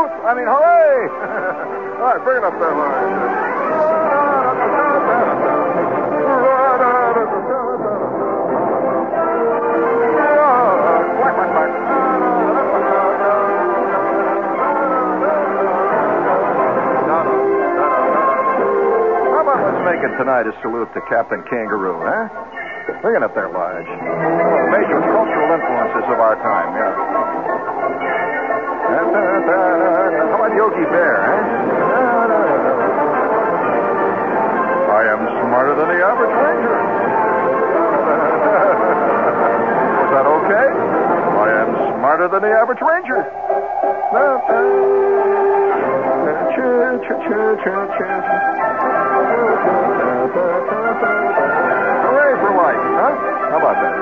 hoot! I mean, hooray! All right, bring it up there, Lawrence. How about let's make it tonight a salute to Captain Kangaroo, huh? Bring it up there, Lodge. Major cultural influences of our time, yeah. How about Yogi Bear, eh? I am smarter than the average ranger. Was that okay? I am smarter than the average ranger. Hooray for life, huh? How about that?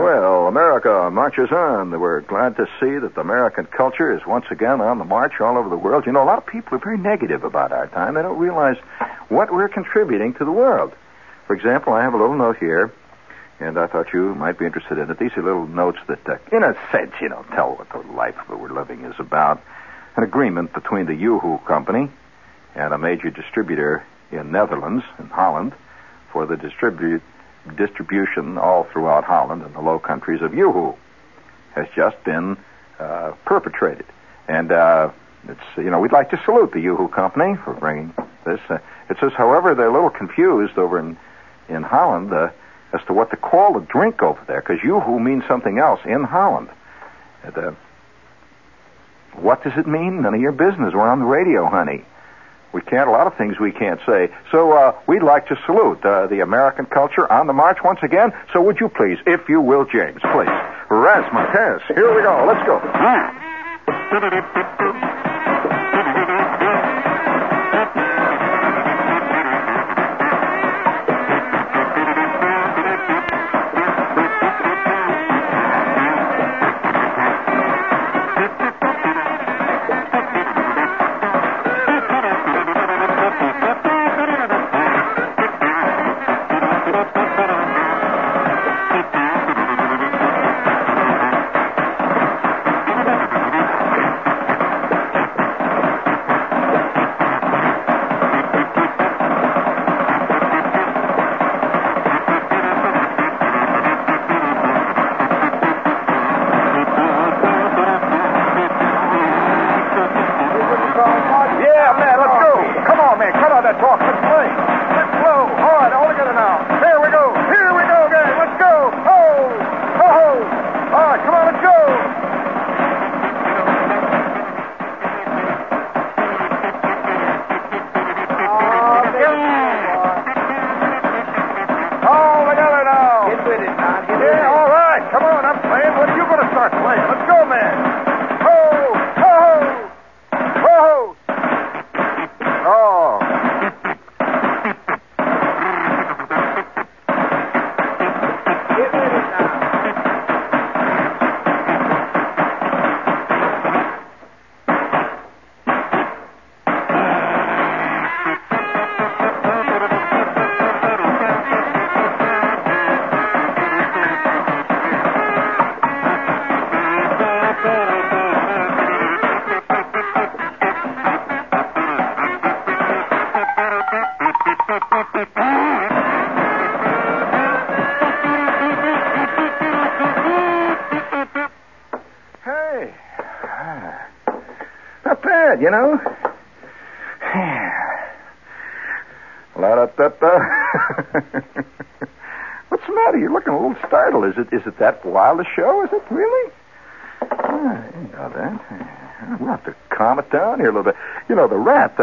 Well, America marches on. We're glad to see that the American culture is once again on the march all over the world. You know, a lot of people are very negative about our time. They don't realize what we're contributing to the world. For example, I have a little note here, and I thought you might be interested in it. These are little notes that, in a sense, you know, tell what the life that we're living is about. An agreement between the Yoo-hoo company and a major distributor in Netherlands and Holland for the distribution all throughout Holland and the Low Countries of Yoo-hoo has just been perpetrated. And it's, you know, we'd like to salute the Yoo-hoo company for bringing this. It says, however, they're a little confused over in Holland as to what to call the drink over there, because Yoo-hoo means something else in Holland. And, what does it mean? None of your business. We're on the radio, honey. We can't, a lot of things we can't say. So we'd like to salute the American culture on the march once again. So would you please, if you will, James, please. Rasmus, here we go. Let's go. You know? What's the matter? You're looking a little startled. Is it that wild a show? Is it really? You know that. We'll have to calm it down here a little bit. You know, the rat,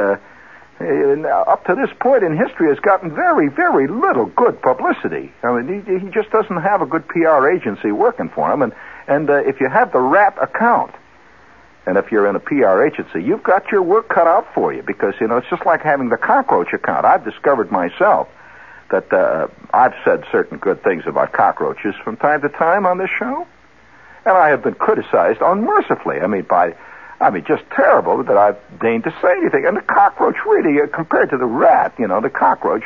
up to this point in history, has gotten very, very little good publicity. I mean, he just doesn't have a good PR agency working for him. And if you have the rat account, and if you're in a PR agency, you've got your work cut out for you, because, you know, it's just like having the cockroach account. I've discovered myself that I've said certain good things about cockroaches from time to time on this show, and I have been criticized unmercifully. I mean, just terrible that I've deigned to say anything. And the cockroach, really, compared to the rat, you know, the cockroach,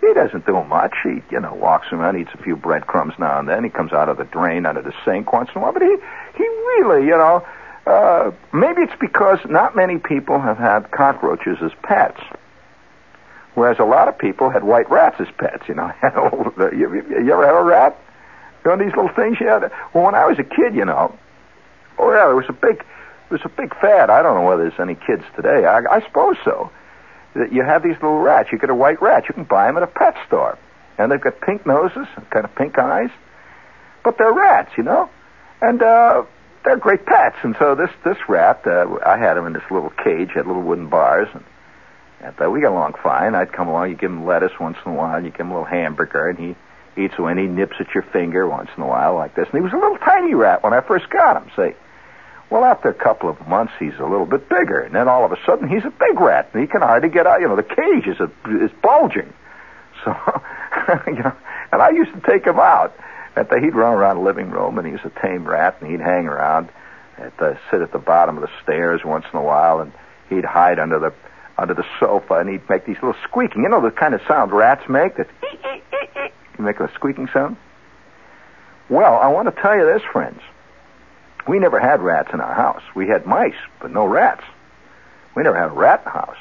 he doesn't do much. He, you know, walks around, eats a few breadcrumbs now and then. He comes out of the drain, out of the sink once in a while. But he really, you know, maybe it's because not many people have had cockroaches as pets, whereas a lot of people had white rats as pets, you know. You ever had a rat? You know, these little things you had? Well, when I was a kid, you know, oh, yeah, it was a big fad. I don't know whether there's any kids today. I suppose so. That you have these little rats. You get a white rat. You can buy them at a pet store. And they've got pink noses and kind of pink eyes. But they're rats, you know. And they're great pets. And so this rat, I had him in this little cage, had little wooden bars. And we got along fine. I'd come along. You give him lettuce once in a while. You give him a little hamburger. And he eats away. And he nips at your finger once in a while like this. And he was a little tiny rat when I first got him, see. Well, after a couple of months, he's a little bit bigger. And then all of a sudden, he's a big rat. And he can hardly get out. You know, the cage is bulging. So, you know, and I used to take him out. He'd run around the living room, and he was a tame rat, and he'd hang around, sit at the bottom of the stairs once in a while, and he'd hide under the sofa, and he'd make these little squeaking. You know the kind of sound rats make? That's ee, ee, ee, ee. You make a squeaking sound? Well, I want to tell you this, friends. We never had rats in our house. We had mice, but no rats. We never had a rat in the house.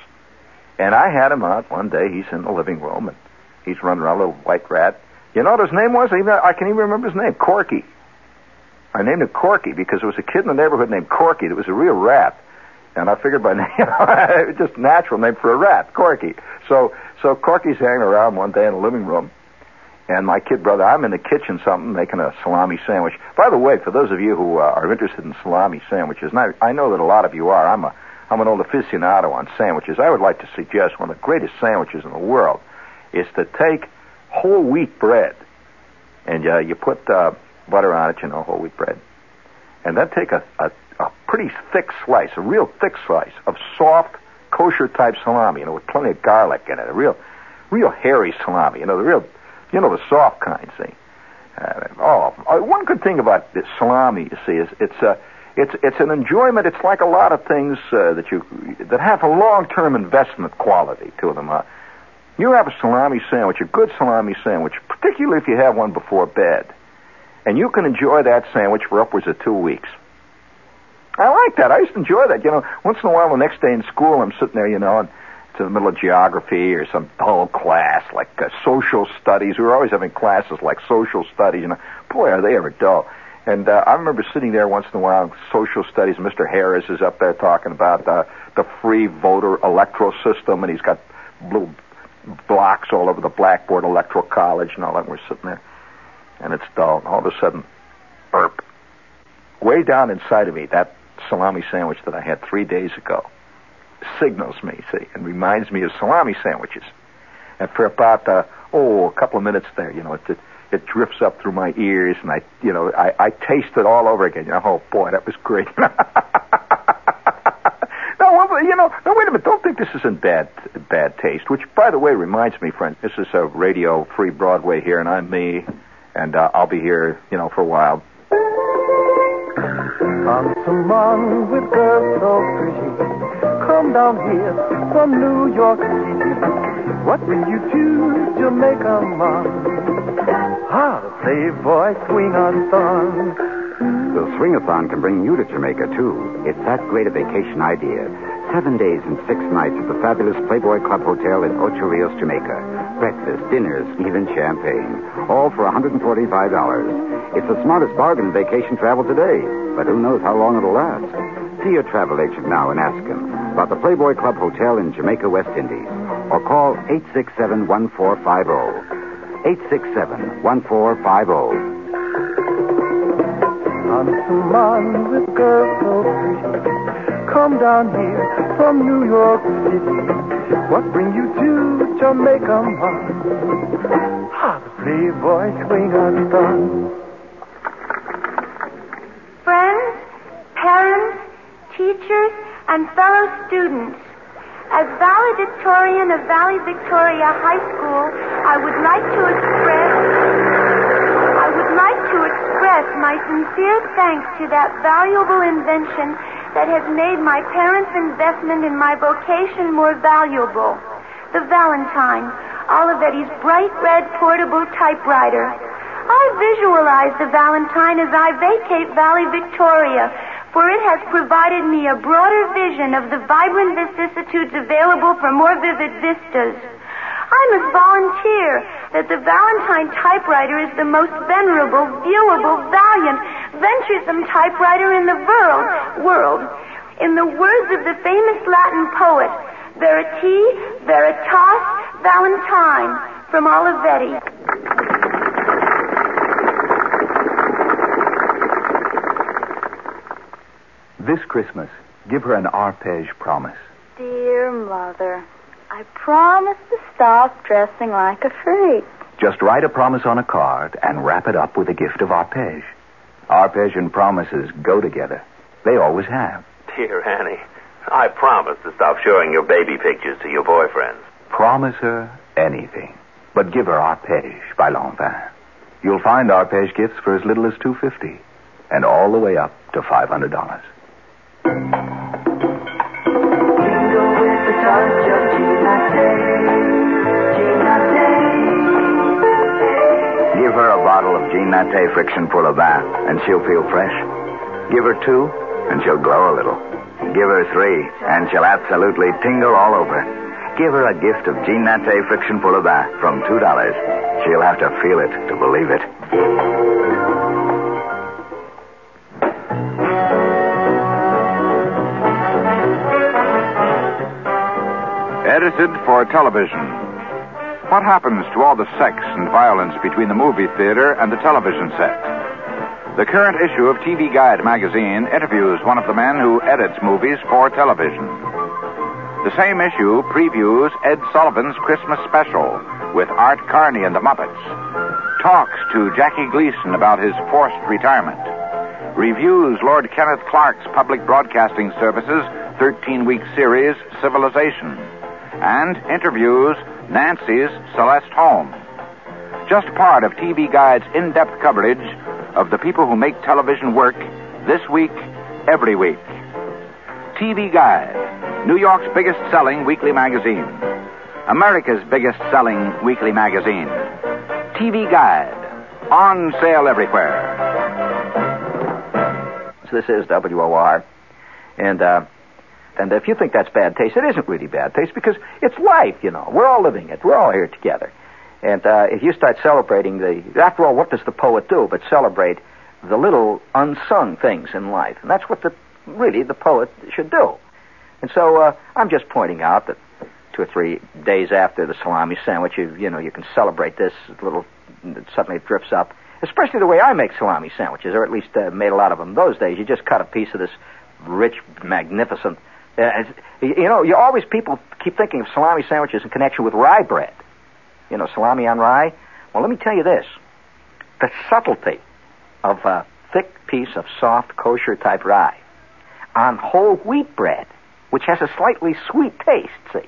And I had him out one day. He's in the living room, and he's running around, a little white rat. You know what his name was? I can even remember his name, Corky. I named him Corky because there was a kid in the neighborhood named Corky that was a real rat. And I figured by name, you know, just natural name for a rat, Corky. So Corky's hanging around one day in the living room. And my kid brother, I'm in the kitchen something, making a salami sandwich. By the way, for those of you who are interested in salami sandwiches, and I know that a lot of you are, I'm an old aficionado on sandwiches. I would like to suggest one of the greatest sandwiches in the world is to take whole wheat bread. And you put butter on it, you know, whole wheat bread. And then take a pretty thick slice, a real thick slice of soft, kosher-type salami, you know, with plenty of garlic in it, a real hairy salami, you know, the real... You know, the soft kind, see. One good thing about this salami, you see, is it's an enjoyment. It's like a lot of things that have a long-term investment quality to them. You have a salami sandwich, a good salami sandwich, particularly if you have one before bed, and you can enjoy that sandwich for upwards of 2 weeks. I like that. I used to enjoy that. You know, once in a while, the next day in school, I'm sitting there, you know, and in the middle of geography or some dull class like social studies. We were always having classes like social studies. You know, boy, are they ever dull. And I remember sitting there once in a while, social studies, Mr. Harris is up there talking about the free voter electoral system, and he's got little blocks all over the blackboard, electoral college and all that. And we're sitting there, and it's dull. And all of a sudden, burp, way down inside of me, that salami sandwich that I had 3 days ago signals me, see, and reminds me of salami sandwiches. And for about, a couple of minutes there, you know, it drifts up through my ears, and I taste it all over again. You know, oh, boy, that was great. No, wait a minute, don't think this is in bad taste, which, by the way, reminds me, friend, this is a Radio Free Broadway here, and I'm me, and I'll be here, you know, for a while. Come to mom with girls so pretty. Come down here from New York City. What will you do, Jamaica, Mom? Ah, Playboy Swing-a-thon. The Swing-a-thon can bring you to Jamaica, too. It's that great a vacation idea. 7 days and 6 nights at the fabulous Playboy Club Hotel in Ocho Rios, Jamaica. Breakfast, dinners, even champagne. All for $145. It's the smartest bargain in vacation travel today, but who knows how long it'll last. See your travel agent now and ask him about the Playboy Club Hotel in Jamaica, West Indies. Or call 867-1450. 867-1450. Come on with girls so pretty. Come down here from New York City. What bring you to Jamaica, Mom? Ah, the Playboy swing on thumb. Friends, parents, teachers, and fellow students, as valedictorian of Valley Victoria High School, I would like to express my sincere thanks to that valuable invention that has made my parents' investment in my vocation more valuable, the Valentine, Olivetti's bright red portable typewriter. I visualize the Valentine as I vacate Valley Victoria, for it has provided me a broader vision of the vibrant vicissitudes available for more vivid vistas. I must volunteer that the Valentine typewriter is the most venerable, viewable, valiant, venturesome typewriter in the world. In the words of the famous Latin poet, Verite, Veritas, Valentine, from Olivetti. This Christmas, give her an Arpège promise. Dear Mother, I promise to stop dressing like a freak. Just write a promise on a card and wrap it up with a gift of Arpège. Arpège and promises go together. They always have. Dear Annie, I promise to stop showing your baby pictures to your boyfriends. Promise her anything, but give her Arpège by Lanvin. You'll find Arpège gifts for as little as $2.50 and all the way up to $500. Give her a bottle of Jean Natté Friction Puller Bath, and she'll feel fresh. Give her 2, and she'll glow a little. Give her 3, and she'll absolutely tingle all over. Give her a gift of Jean Natté Friction Puller Bath from $2. She'll have to feel it to believe it. Edited for television. What happens to all the sex and violence between the movie theater and the television set? The current issue of TV Guide magazine interviews one of the men who edits movies for television. The same issue previews Ed Sullivan's Christmas special with Art Carney and the Muppets, talks to Jackie Gleason about his forced retirement, reviews Lord Kenneth Clark's Public Broadcasting Service's 13-week series, Civilization, and interviews Nancy's Celeste Holm. Just part of TV Guide's in-depth coverage of the people who make television work this week, every week. TV Guide, New York's biggest-selling weekly magazine. America's biggest-selling weekly magazine. TV Guide, on sale everywhere. So this is WOR, And if you think that's bad taste, it isn't really bad taste because it's life, you know. We're all living it. We're all here together. And if you start celebrating after all, what does the poet do but celebrate the little unsung things in life? And that's what the poet should do. And so I'm just pointing out that 2 or 3 days after the salami sandwich, you can celebrate this little, suddenly it drips up. Especially the way I make salami sandwiches, or at least made a lot of them those days. You just cut a piece of this rich, magnificent... people keep thinking of salami sandwiches in connection with rye bread. You know, salami on rye. Well, let me tell you this. The subtlety of a thick piece of soft, kosher-type rye on whole wheat bread, which has a slightly sweet taste, see?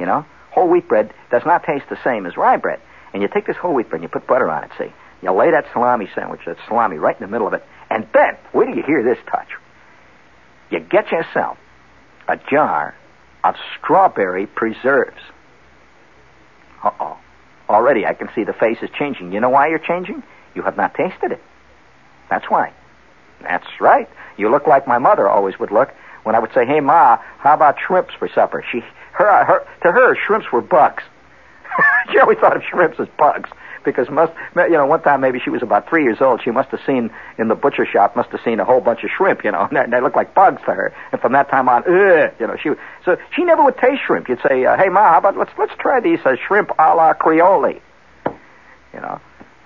You know, whole wheat bread does not taste the same as rye bread. And you take this whole wheat bread and you put butter on it, see? You lay that salami right in the middle of it, and then, wait till you hear this touch. You get yourself a jar of strawberry preserves. Uh-oh. Already I can see the face is changing. You know why you're changing? You have not tasted it. That's why. That's right. You look like my mother always would look when I would say, "Hey, Ma, how about shrimps for supper?" To her, shrimps were bugs. She always thought of shrimps as bugs because one time maybe she was about 3 years old. She must have seen in the butcher shop, a whole bunch of shrimp, and they looked like bugs to her. And from that time on, so she never would taste shrimp. You'd say, "Hey, Ma, how about let's try these shrimp a la Creole."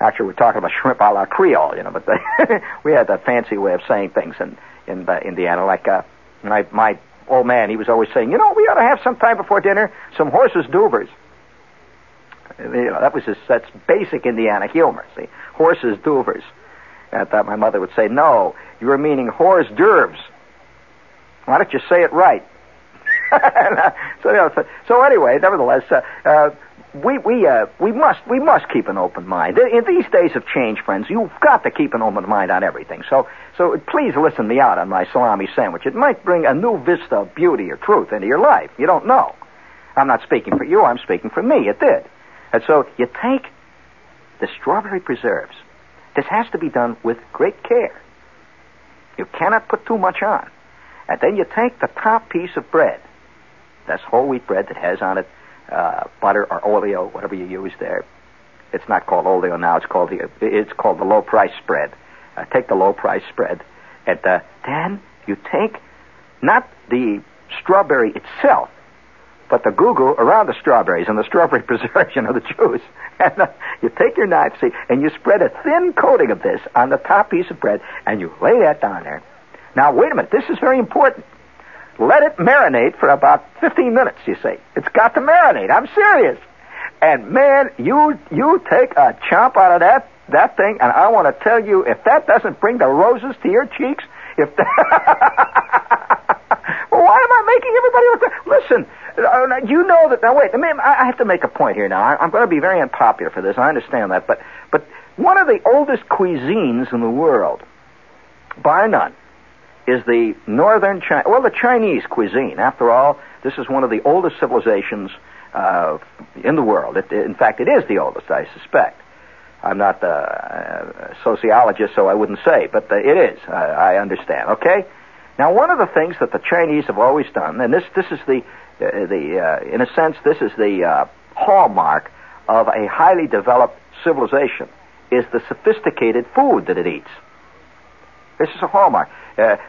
Actually, we're talking about shrimp a la Creole, but we had that fancy way of saying things in Indiana. Like my old man, he was always saying, you know, we ought to have sometime before dinner some horses' duvers. You know, that was that's basic Indiana humor, see? Horses' duvers. And I thought my mother would say, no, you were meaning hors d'oeuvres. Why don't you say it right? So anyway, nevertheless, we must keep an open mind. In these days of change, friends, you've got to keep an open mind on everything. So please listen me out on my salami sandwich. It might bring a new vista of beauty or truth into your life. You don't know. I'm not speaking for you. I'm speaking for me. It did. And so you take the strawberry preserves. This has to be done with great care. You cannot put too much on. And then you take the top piece of bread. That's whole wheat bread that has on it butter or oleo, whatever you use there. It's not called oleo now. It's called the low price spread. Take the low price spread. And then you take not the strawberry itself, but the goo-goo around the strawberries and the strawberry preserves, you know, the juice. And you take your knife, see, and you spread a thin coating of this on the top piece of bread, and you lay that down there. Now, wait a minute. This is very important. Let it marinate for about 15 minutes, you see. It's got to marinate. I'm serious. And, man, you take a chomp out of that thing, and I want to tell you, if that doesn't bring the roses to your cheeks, if that... Well, why am I making everybody look bad? Listen, you know that... Now, wait. I have to make a point here now. I'm going to be very unpopular for this. I understand that. But one of the oldest cuisines in the world, bar none, is the northern China... Well, the Chinese cuisine. After all, this is one of the oldest civilizations in the world. In fact, it is the oldest, I suspect. I'm not a sociologist, so I wouldn't say, but it is. I understand, okay? Now, one of the things that the Chinese have always done, and this is the in a sense, this is the hallmark of a highly developed civilization, is the sophisticated food that it eats. This is a hallmark.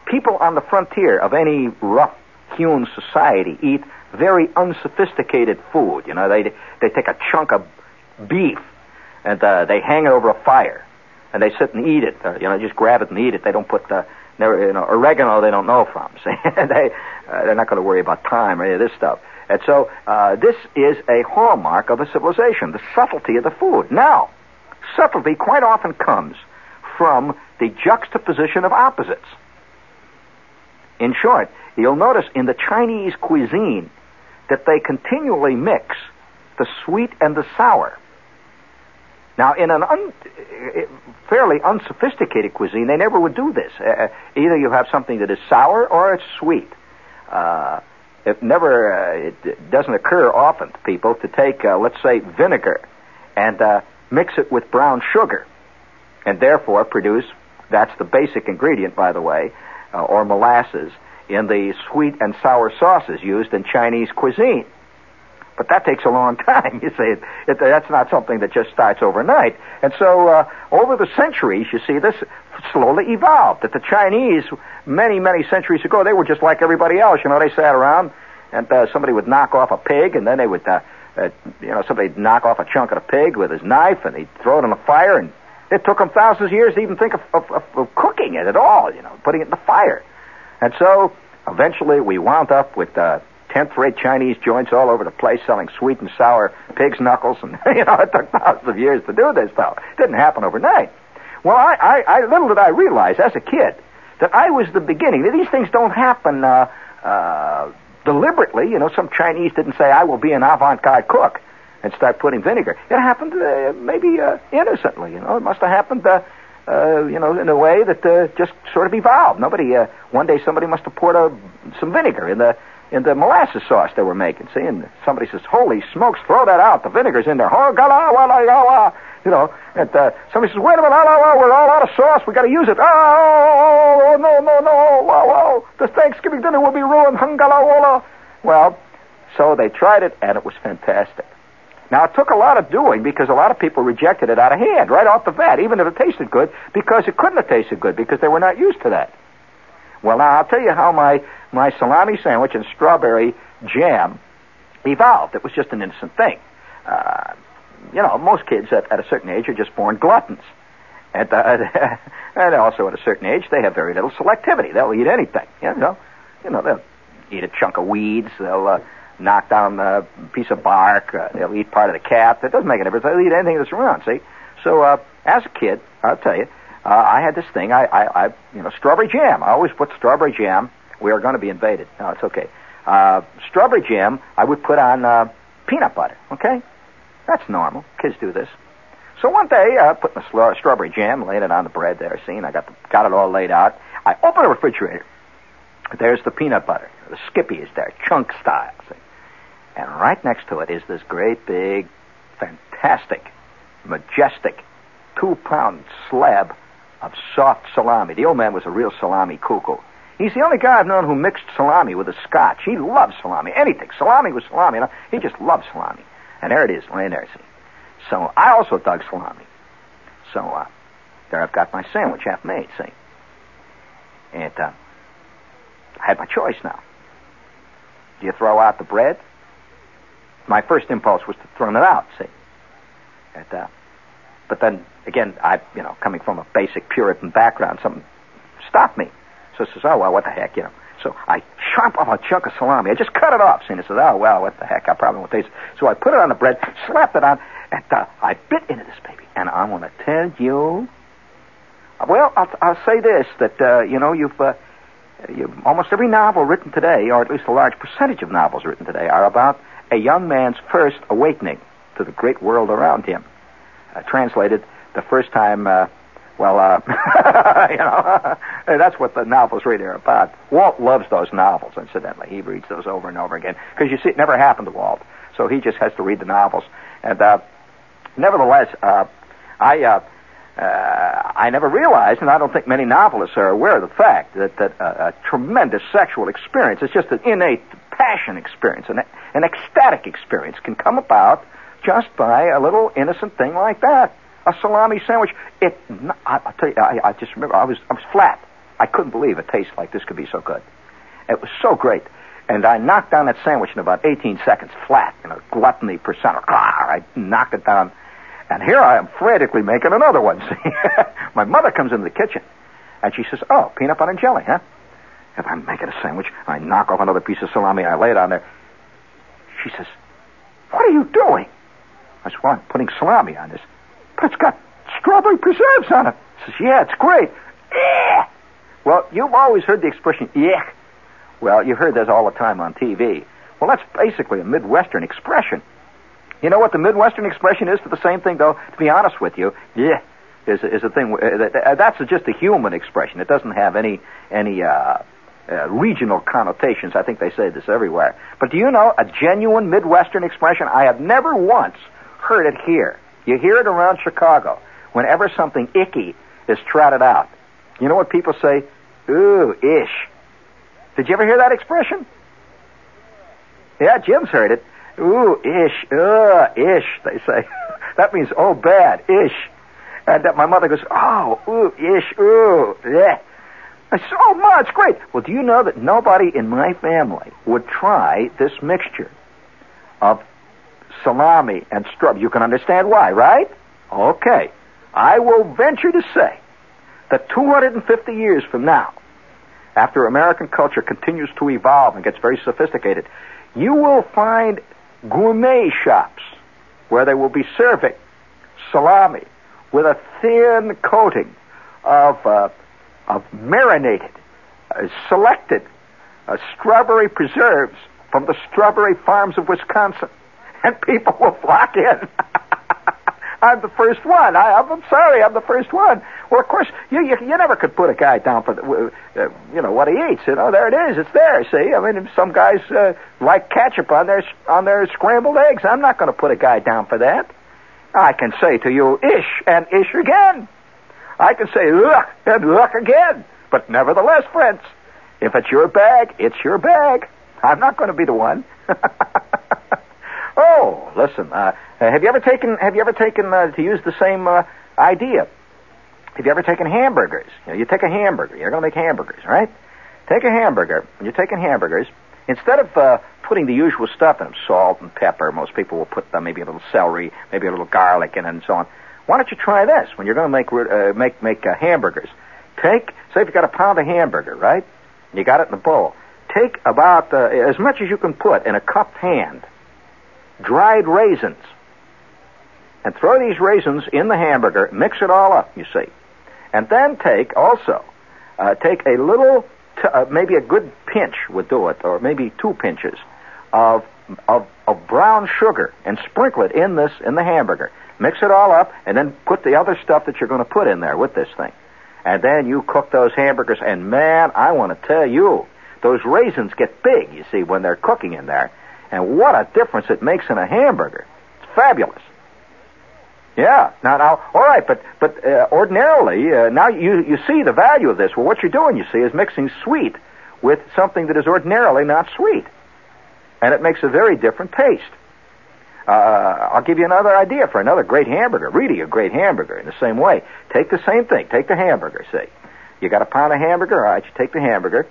People on the frontier of any rough-hewn society eat very unsophisticated food. You know, they take a chunk of beef and they hang it over a fire and they sit and eat it. You know, just grab it and eat it. They don't put oregano. They don't know from. See, they're not going to worry about time or any of this stuff. And so this is a hallmark of a civilization: the subtlety of the food. Now, subtlety quite often comes from the juxtaposition of opposites. In short, you'll notice in the Chinese cuisine that they continually mix the sweet and the sour. Now, in an fairly unsophisticated cuisine, they never would do this. Either you have something that is sour or it's sweet. It doesn't occur often to people to take, let's say, vinegar and mix it with brown sugar and therefore produce, that's the basic ingredient, by the way, or molasses, in the sweet and sour sauces used in Chinese cuisine. But that takes a long time, you see. That's not something that just starts overnight. And so over the centuries, you see, this slowly evolved. That the Chinese, many, many centuries ago, they were just like everybody else. You know, they sat around and somebody would knock off a pig, and then they would, somebody would knock off a chunk of a pig with his knife, and he'd throw it on the fire, and it took them thousands of years to even think of cooking it at all, you know, putting it in the fire. And so, eventually, we wound up with 10th-rate Chinese joints all over the place selling sweet and sour pig's knuckles. And, you know, it took thousands of years to do this, though. It didn't happen overnight. Well, little did I realize as a kid that I was the beginning. Now, these things don't happen deliberately. You know, some Chinese didn't say, I will be an avant-garde cook, and start putting vinegar. It happened maybe innocently, you know. It must have happened, in a way that just sort of evolved. One day somebody must have poured some vinegar in the molasses sauce they were making, see, and somebody says, holy smokes, throw that out, the vinegar's in there. You know, and somebody says, wait a minute, we're all out of sauce, we got to use it. Oh, no, wow, the Thanksgiving dinner will be ruined. Well, so they tried it, and it was fantastic. Now, it took a lot of doing because a lot of people rejected it out of hand right off the bat, even if it tasted good, because it couldn't have tasted good because they were not used to that. Well, now, I'll tell you how my salami sandwich and strawberry jam evolved. It was just an innocent thing. Most kids at a certain age are just born gluttons. And also at a certain age, they have very little selectivity. They'll eat anything. You know, eat a chunk of weeds. They'll knock down a piece of bark. They'll eat part of the cat. That doesn't make a difference. They'll eat anything that's around, see? So as a kid, I'll tell you, I had this thing. I strawberry jam. I always put strawberry jam. We are going to be invaded. No, it's okay. Strawberry jam, I would put on peanut butter, okay? That's normal. Kids do this. So one day, I put my strawberry jam, laid it on the bread there, see, and I got it all laid out. I opened the refrigerator. There's the peanut butter. The Skippy is there, chunk style, see? And right next to it is this great, big, fantastic, majestic, 2-pound slab of soft salami. The old man was a real salami cuckoo. He's the only guy I've known who mixed salami with a scotch. He loves salami. Anything. Salami was salami. He just loves salami. And there it is, laying there, see. So I also dug salami. So there I've got my sandwich half made, see. And I had my choice now. Do you throw out the bread? My first impulse was to throw it out, see. And, but then, again, I coming from a basic Puritan background, something stopped me. So I says, oh, well, what the heck, So I chop off a chunk of salami. I just cut it off. And I says, oh, well, what the heck, I probably won't taste it. So I put it on the bread, slapped it on, and I bit into this baby. And I want to tell you, well, I'll say this, that, almost every novel written today, or at least a large percentage of novels written today, are about a young man's first awakening to the great world around him. Translated, the first time... that's what the novels really are about. Walt loves those novels, incidentally. He reads those over and over again. Because, you see, it never happened to Walt. So he just has to read the novels. And nevertheless, I never realized, and I don't think many novelists are aware of the fact, that a tremendous sexual experience, it's just an innate passion experience, an ecstatic experience can come about just by a little innocent thing like that. A salami sandwich. I'll tell you, I just remember I was flat. I couldn't believe a taste like this could be so good. It was so great. And I knocked down that sandwich in about 18 seconds flat. Gluttony persona. I knocked it down. And here I am frantically making another one. See? My mother comes into the kitchen. And she says, oh, peanut butter and jelly, huh? If I'm making a sandwich, I knock off another piece of salami and I lay it on there. She says, what are you doing? I said, well, I'm putting salami on this. It's got strawberry preserves on it. Says, yeah, it's great. Yeah. Well, you've always heard the expression, yeah. Well, you heard that all the time on TV. Well, that's basically a Midwestern expression. You know what the Midwestern expression is for the same thing, though? To be honest with you, yeah, is a thing. That's just a human expression. It doesn't have any regional connotations. I think they say this everywhere. But do you know a genuine Midwestern expression? I have never once heard it here. You hear it around Chicago whenever something icky is trotted out. You know what people say? Ooh, ish. Did you ever hear that expression? Yeah, Jim's heard it. Ooh, ish. Ugh, ish, they say. That means, oh, bad, ish. And my mother goes, oh, ooh, ish, ooh, yeah. I said, oh, Ma, it's great. Well, do you know that nobody in my family would try this mixture of salami and strawberry? You can understand why, right? Okay. I will venture to say that 250 years from now, after American culture continues to evolve and gets very sophisticated, you will find gourmet shops where they will be serving salami with a thin coating of marinated, selected strawberry preserves from the strawberry farms of Wisconsin. And people will flock in. I'm the first one. I'm sorry, I'm the first one. Well, of course, you never could put a guy down for what he eats. There it is. It's there. See, I mean, some guys like ketchup on their scrambled eggs. I'm not going to put a guy down for that. I can say to you, ish and ish again. I can say ugh and ugh again. But nevertheless, friends, if it's your bag, it's your bag. I'm not going to be the one. Oh, listen. Have you ever taken to use the same idea? Have you ever taken hamburgers? You take a hamburger. You're going to make hamburgers, right? Take a hamburger. You're taking hamburgers. Instead of putting the usual stuff in them, salt and pepper, most people will put maybe a little celery, maybe a little garlic in it, and so on. Why don't you try this when you're going to make hamburgers? Say if you got a pound of hamburger, right? You got it in the bowl. Take about as much as you can put in a cupped hand, dried raisins, and throw these raisins in the hamburger. Mix it all up, you see. And then take, also, take a little, maybe a good pinch would do it, or maybe 2 pinches, of brown sugar, and sprinkle it in the hamburger. Mix it all up, and then put the other stuff that you're going to put in there with this thing. And then you cook those hamburgers, and man, I want to tell you, those raisins get big, you see, when they're cooking in there. And what a difference it makes in a hamburger. It's fabulous. Yeah. Now, all right, but ordinarily, now you see the value of this. Well, what you're doing, you see, is mixing sweet with something that is ordinarily not sweet. And it makes a very different taste. I'll give you another idea for another great hamburger, really a great hamburger, in the same way. Take the same thing. Take the hamburger, see. You got a pound of hamburger? All right, you take the hamburger.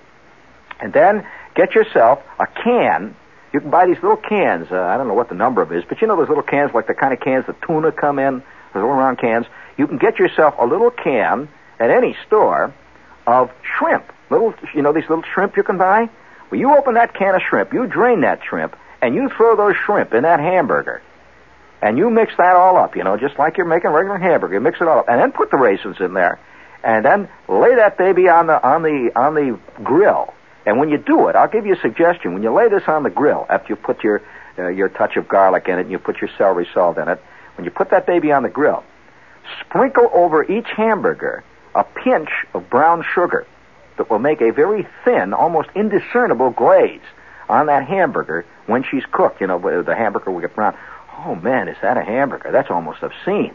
And then get yourself a can. You can buy these little cans. I don't know what the number of is, but you know those little cans, like the kind of cans the tuna come in, those little round cans. You can get yourself a little can at any store of shrimp. Little, you know, these little shrimp you can buy? Well, you open that can of shrimp, you drain that shrimp, and you throw those shrimp in that hamburger. And you mix that all up, you know, just like you're making regular hamburger. You mix it all up. And then put the raisins in there. And then lay that baby on the grill. And when you do it, I'll give you a suggestion. When you lay this on the grill, after you put your touch of garlic in it and you put your celery salt in it, when you put that baby on the grill, sprinkle over each hamburger a pinch of brown sugar that will make a very thin, almost indiscernible glaze on that hamburger when she's cooked. You know, the hamburger will get brown. Oh, man, is that a hamburger? That's almost obscene.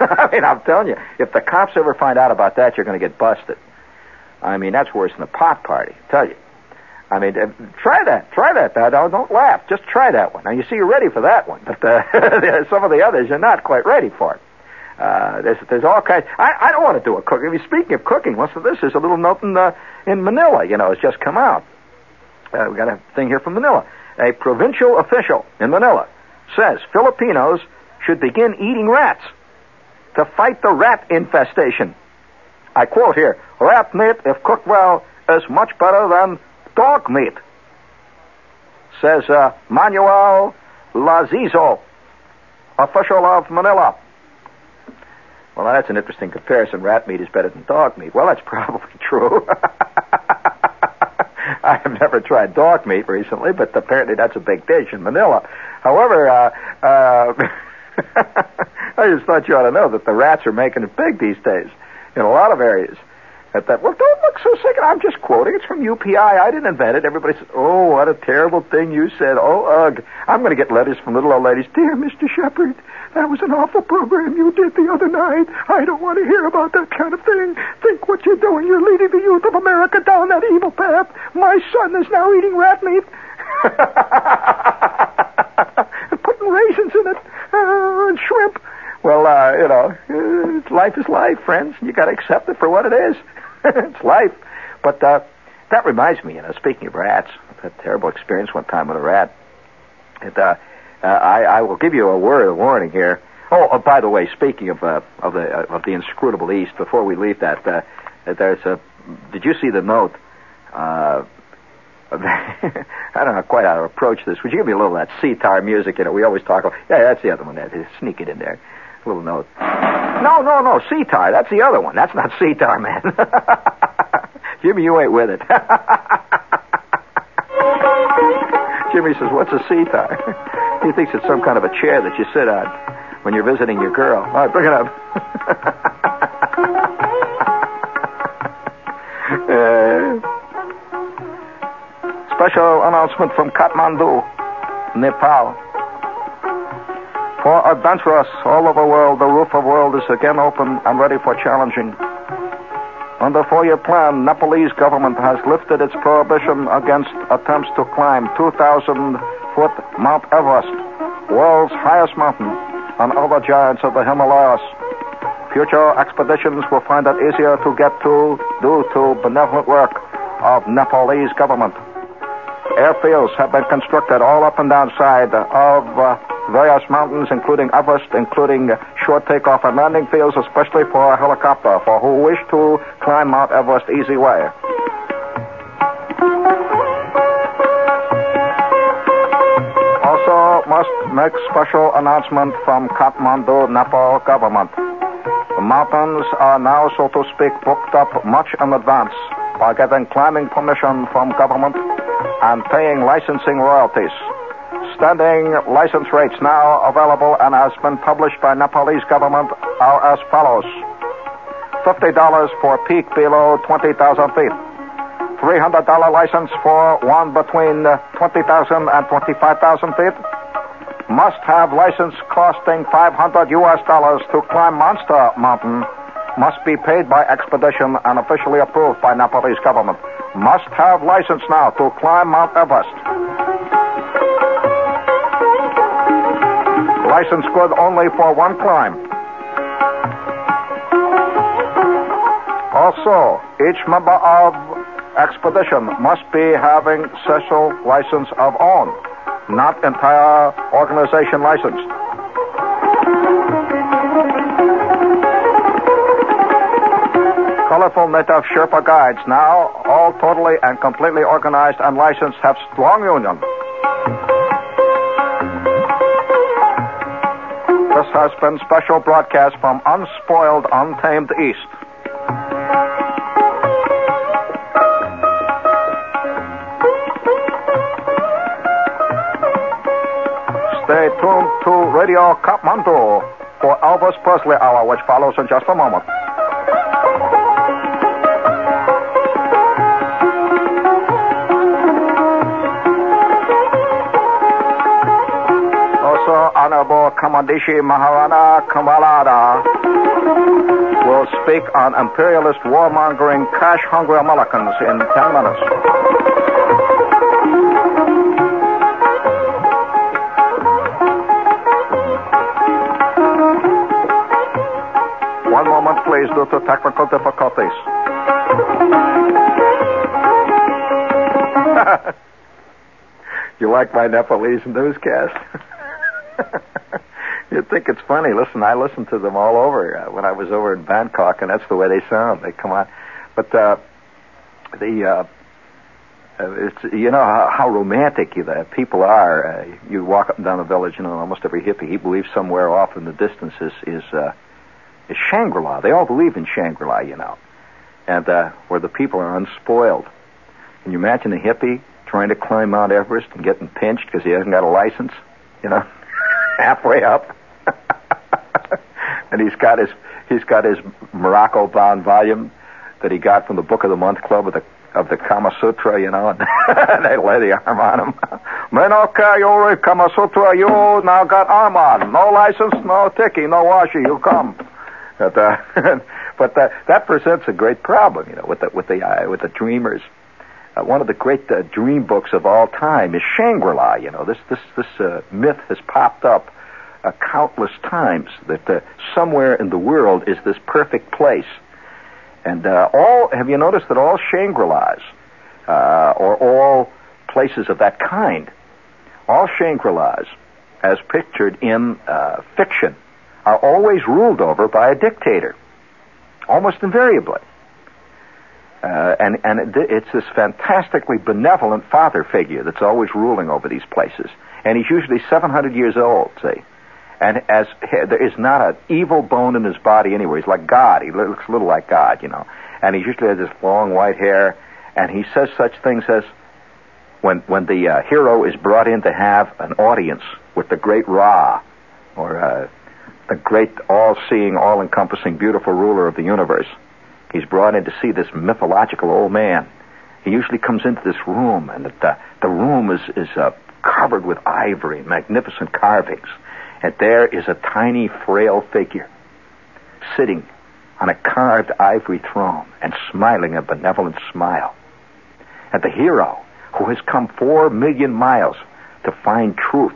I mean, I'm telling you, if the cops ever find out about that, you're going to get busted. I mean, that's worse than a pot party, I tell you. I mean, try that. Try that. Now, don't laugh. Just try that one. Now, you see, you're ready for that one, but some of the others you're not quite ready for it. There's all kinds. I don't want to do a cooking. I mean, speaking of cooking, what's this? There's a little note in Manila, you know, it's just come out. We got a thing here from Manila. A provincial official in Manila says Filipinos should begin eating rats to fight the rat infestation. I quote here, "Rat meat, if cooked well, is much better than dog meat," says Manuel Lazizo, official of Manila. Well, that's an interesting comparison. Rat meat is better than dog meat. Well, that's probably true. I have never tried dog meat recently, but apparently that's a big dish in Manila. However, I just thought you ought to know that the rats are making it big these days. In a lot of areas. At that, well, don't look so sick. I'm just quoting. It's from UPI. I didn't invent it. Everybody says, "Oh, what a terrible thing you said. Oh, ugh." I'm going to get letters from little old ladies. "Dear Mr. Shepard, that was an awful program you did the other night. I don't want to hear about that kind of thing. Think what you're doing. You're leading the youth of America down that evil path. My son is now eating rat meat. And putting raisins in it. And shrimp." Well, you know, life is life, friends. You got to accept it for what it is. It's life. But that reminds me, you know, speaking of rats, I had a terrible experience one time with a rat. And I will give you a word of warning here. Oh, by the way, speaking of the inscrutable East, before we leave that, there's a. Did you see the note? I don't know quite how to approach this. Would you give me a little of that sitar music? You know, we always talk about. Yeah, that's the other one. Sneak it in there. Little note. No, sitar. That's the other one. That's not sitar, man. Jimmy, you ain't with it. Jimmy says, "What's a sitar?" He thinks it's some kind of a chair that you sit on when you're visiting your girl. All right, bring it up. Special announcement from Kathmandu, Nepal. For adventurers all over the world, the roof of world is again open and ready for challenging. On the four-year plan, Nepalese government has lifted its prohibition against attempts to climb 2,000-foot Mount Everest, world's highest mountain, and other giants of the Himalayas. Future expeditions will find it easier to get to due to benevolent work of Nepalese government. Airfields have been constructed all up and down side of various mountains, including Everest, including short takeoff and landing fields, especially for a helicopter, for who wish to climb Mount Everest easy way. must make special announcement from Kathmandu, Nepal government. The mountains are now, so to speak, booked up much in advance by getting climbing permission from government and paying licensing royalties. Standing license rates now available and has been published by Nepalese government are as follows. $50 for a peak below 20,000 feet. $300 license for one between 20,000 and 25,000 feet. Must have license costing $500 to climb Monster Mountain. Must be paid by expedition and officially approved by Nepalese government. Must have license now to climb Mount Everest. License good only for one climb. Also, each member of expedition must be having special license of own, not entire organization license. Colorful native Sherpa guides now, all totally and completely organized and licensed, have strong union. This has been special broadcast from unspoiled, untamed East. Stay tuned to Radio Kathmandu for Elvis Presley Hour, which follows in just a moment. Also, Honorable Kamandishi Maharana Kamalada will speak on imperialist, warmongering, cash-hungry Americans in 10 minutes. Please, due to technical difficulties. You like my Nepalese newscast? You'd think it's funny. Listen, I listened to them all over when I was over in Bangkok, and that's the way they sound. They come on. But it's, you know how romantic people are. You walk up and down the village, and almost every hippie, he believes somewhere off in the distance is Shangri-La. They all believe in Shangri-La, you know, and where the people are unspoiled. Can you imagine a hippie trying to climb Mount Everest and getting pinched because he hasn't got a license, you know, halfway up? And he's got his Morocco-bound volume that he got from the Book of the Month Club of the Kama Sutra, you know, and they lay the arm on him. Menoka, Yori, Kama Sutra, you now got arm on. No license, no tiki, no washi, you come. But that presents a great problem, you know, with the dreamers. One of the great dream books of all time is Shangri-La. You know, this myth has popped up countless times that somewhere in the world is this perfect place. And all have you noticed that all Shangri-Las or all places of that kind, all Shangri-Las, as pictured in fiction, are always ruled over by a dictator, almost invariably. And it's this fantastically benevolent father figure that's always ruling over these places. And he's usually 700 years old, see. And there is not an evil bone in his body anywhere. He's like God. He looks a little like God, you know. And he usually has this long white hair. And he says such things as, when the hero is brought in to have an audience with the great Ra, or the great, all-seeing, all-encompassing, beautiful ruler of the universe. He's brought in to see this mythological old man. He usually comes into this room, and the room is covered with ivory, magnificent carvings. And there is a tiny, frail figure sitting on a carved ivory throne and smiling a benevolent smile. And the hero, who has come 4 million miles to find truth,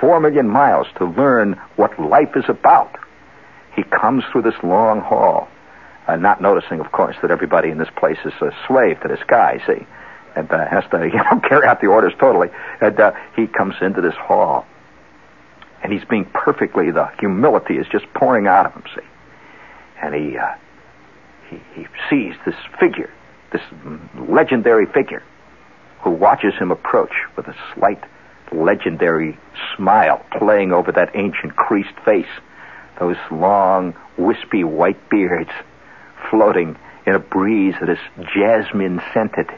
4 million miles to learn what life is about. He comes through this long hall, not noticing, of course, that everybody in this place is a slave to this guy, see, and has to, you know, carry out the orders totally. And he comes into this hall, and he's being perfectly, the humility is just pouring out of him, see. And he sees this figure, this legendary figure, who watches him approach with a slight legendary smile playing over that ancient creased face, those long, wispy white beards floating in a breeze that is jasmine-scented.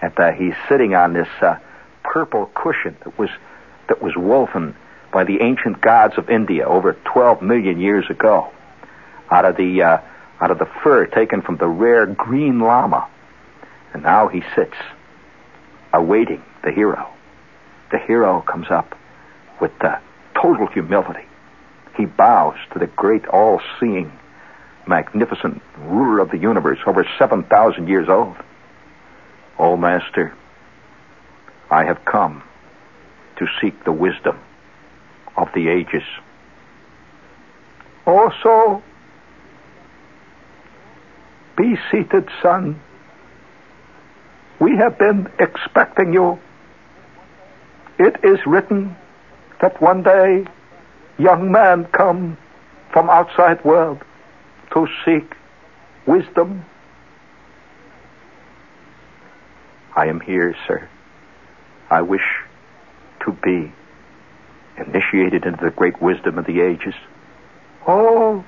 And he's sitting on this purple cushion that was woven by the ancient gods of India over 12 million years ago out of the fur taken from the rare green llama. And now he sits, awaiting the hero. The hero comes up with total humility. He bows to the great, all-seeing, magnificent ruler of the universe, over 7,000 years old. "O Master, I have come to seek the wisdom of the ages." "Also, be seated, son. We have been expecting you. It is written that one day young man come from outside world to seek wisdom." "I am here, sir. I wish to be initiated into the great wisdom of the ages." "Oh,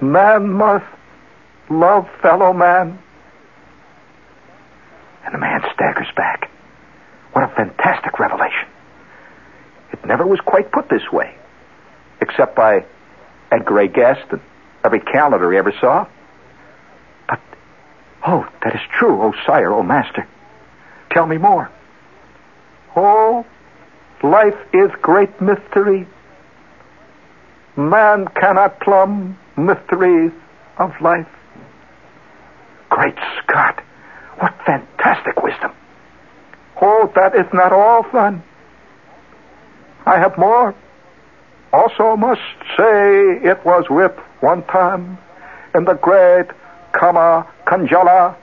man must love fellow man." And the man staggers back. What a fantastic revelation. It never was quite put this way, except by Edgar A. Guest and every calendar he ever saw. But, "Oh, that is true, oh sire, oh master. Tell me more." "Oh, life is great mystery. Man cannot plumb mysteries of life." Great Scott! What fantastic wisdom! "Oh, that is not all, son. I have more. Also must say it was with one time in the great Kama Kanjala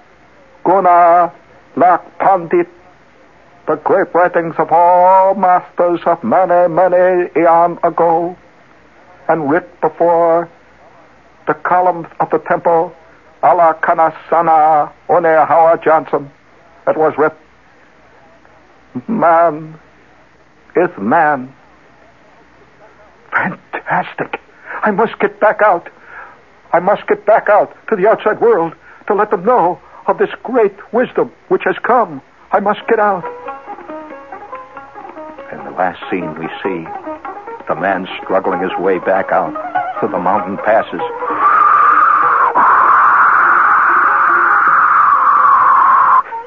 Guna Lak Pandit, the great writings of all masters of many, many eons ago, and writ before the columns of the temple Ala Kanasana One Howard Johnson. It was writ, man is man." Fantastic. I must get back out to the outside world to let them know of this great wisdom which has come. I must get out. In the last scene we see the man struggling his way back out through the mountain passes.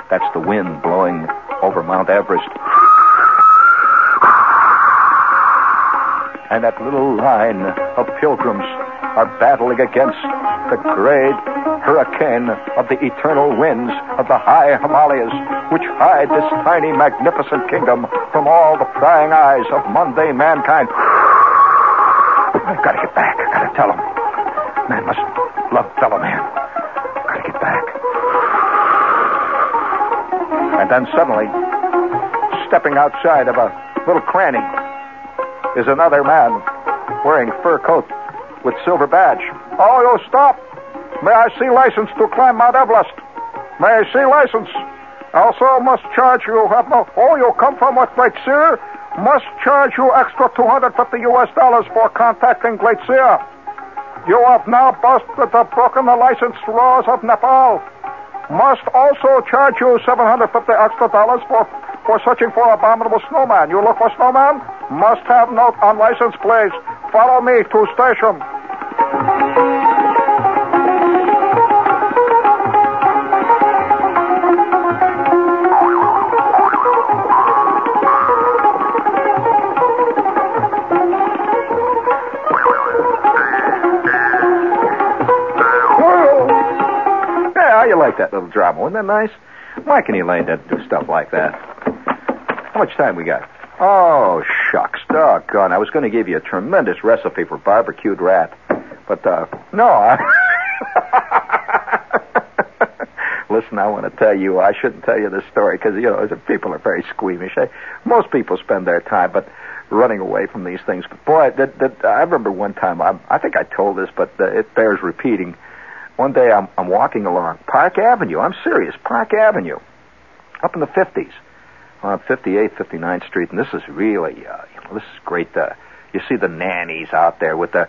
That's the wind blowing over Mount Everest. And that little line of pilgrims are battling against the great hurricane of the eternal winds of the high Himalayas, which hide this tiny, magnificent kingdom from all the prying eyes of mundane mankind. I've got to get back. I've got to tell him. Man must love fellow man. I've got to get back. And then suddenly, stepping outside of a little cranny, is another man wearing fur coat with silver badge. "Oh, you stop. May I see license to climb Mount Everest? May I see license? Also must charge you you come from what, Great Seer? Must charge you extra $250 for contacting Great Seer. You have now broken the license laws of Nepal. Must also charge you $750 for searching for abominable snowman. You look for snowman? Must have note on license plates. Follow me to station." Yeah, you like that little drama. Wasn't that nice? Mike and Elaine didn't do stuff like that. How much time we got? Oh, shucks, doggone. I was going to give you a tremendous recipe for barbecued rat, but, no. Listen, I want to tell you, I shouldn't tell you this story because, people are very squeamish. Most people spend their time running away from these things. But, boy, I remember one time, I think I told this, but it bears repeating. One day I'm walking along Park Avenue. I'm serious, Park Avenue, up in the 50s. on 58th, 59th Street, and this is really, this is great. You see the nannies out there with the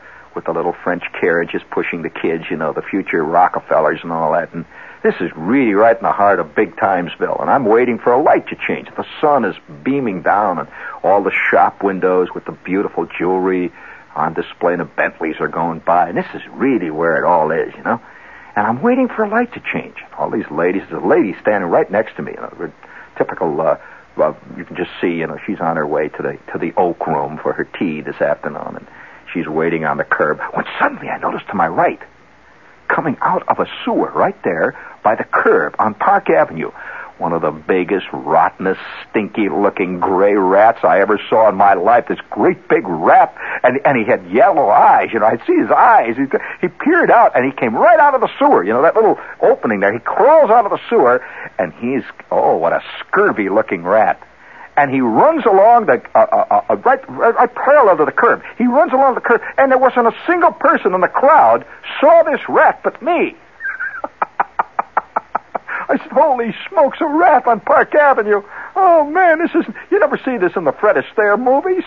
little French carriages pushing the kids, you know, the future Rockefellers and all that. And this is really right in the heart of Big Timesville, and I'm waiting for a light to change. The sun is beaming down, and all the shop windows with the beautiful jewelry on display and the Bentleys are going by, and this is really where it all is, you know. And I'm waiting for a light to change. All these ladies, there's a lady standing right next to me, you know, typical, well, you can just see, you know, she's on her way to the Oak Room for her tea this afternoon, and she's waiting on the curb, when suddenly I noticed to my right, coming out of a sewer right there by the curb on Park Avenue, one of the biggest, rottenest, stinky-looking gray rats I ever saw in my life. This great big rat, and he had yellow eyes. You know, I'd see his eyes. He peered out, and he came right out of the sewer. You know, that little opening there. He crawls out of the sewer, and he's, oh, what a scurvy-looking rat. And he runs along the, right parallel to the curb. He runs along the curb, and there wasn't a single person in the crowd saw this rat but me. I said, holy smokes, a rat on Park Avenue. Oh, man, this is... You never see this in the Fred Astaire movies,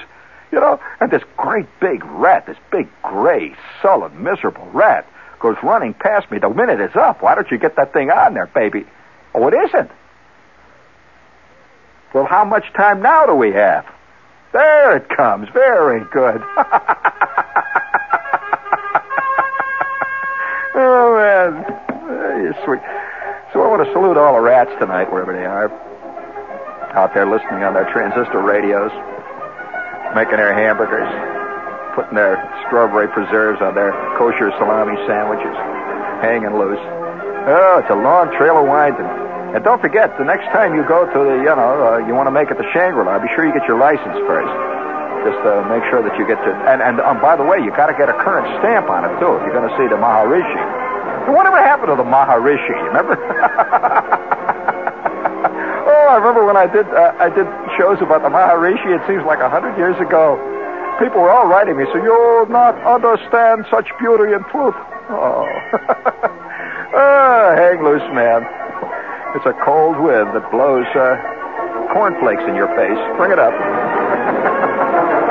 you know? And this great big rat, this big gray, sullen, miserable rat goes running past me. The minute is up. Why don't you get that thing on there, baby? Oh, it isn't. Well, how much time now do we have? There it comes. Very good. Oh, man. Oh, you're sweet. So I want to salute all the rats tonight, wherever they are, out there listening on their transistor radios, making their hamburgers, putting their strawberry preserves on their kosher salami sandwiches, hanging loose. Oh, it's a long trail of wine. And don't forget, the next time you go to the, you know, you want to make it to Shangri-La, be sure you get your license first. Just make sure that you get to... And by the way, you got to get a current stamp on it, too, if you're going to see the Maharishi. Whatever happened to the Maharishi? Remember? Oh, I remember when I did shows about the Maharishi. It seems like 100 years ago. People were all writing me, so you'll not understand such beauty and truth. Oh, hang loose, man! It's a cold wind that blows cornflakes in your face. Bring it up.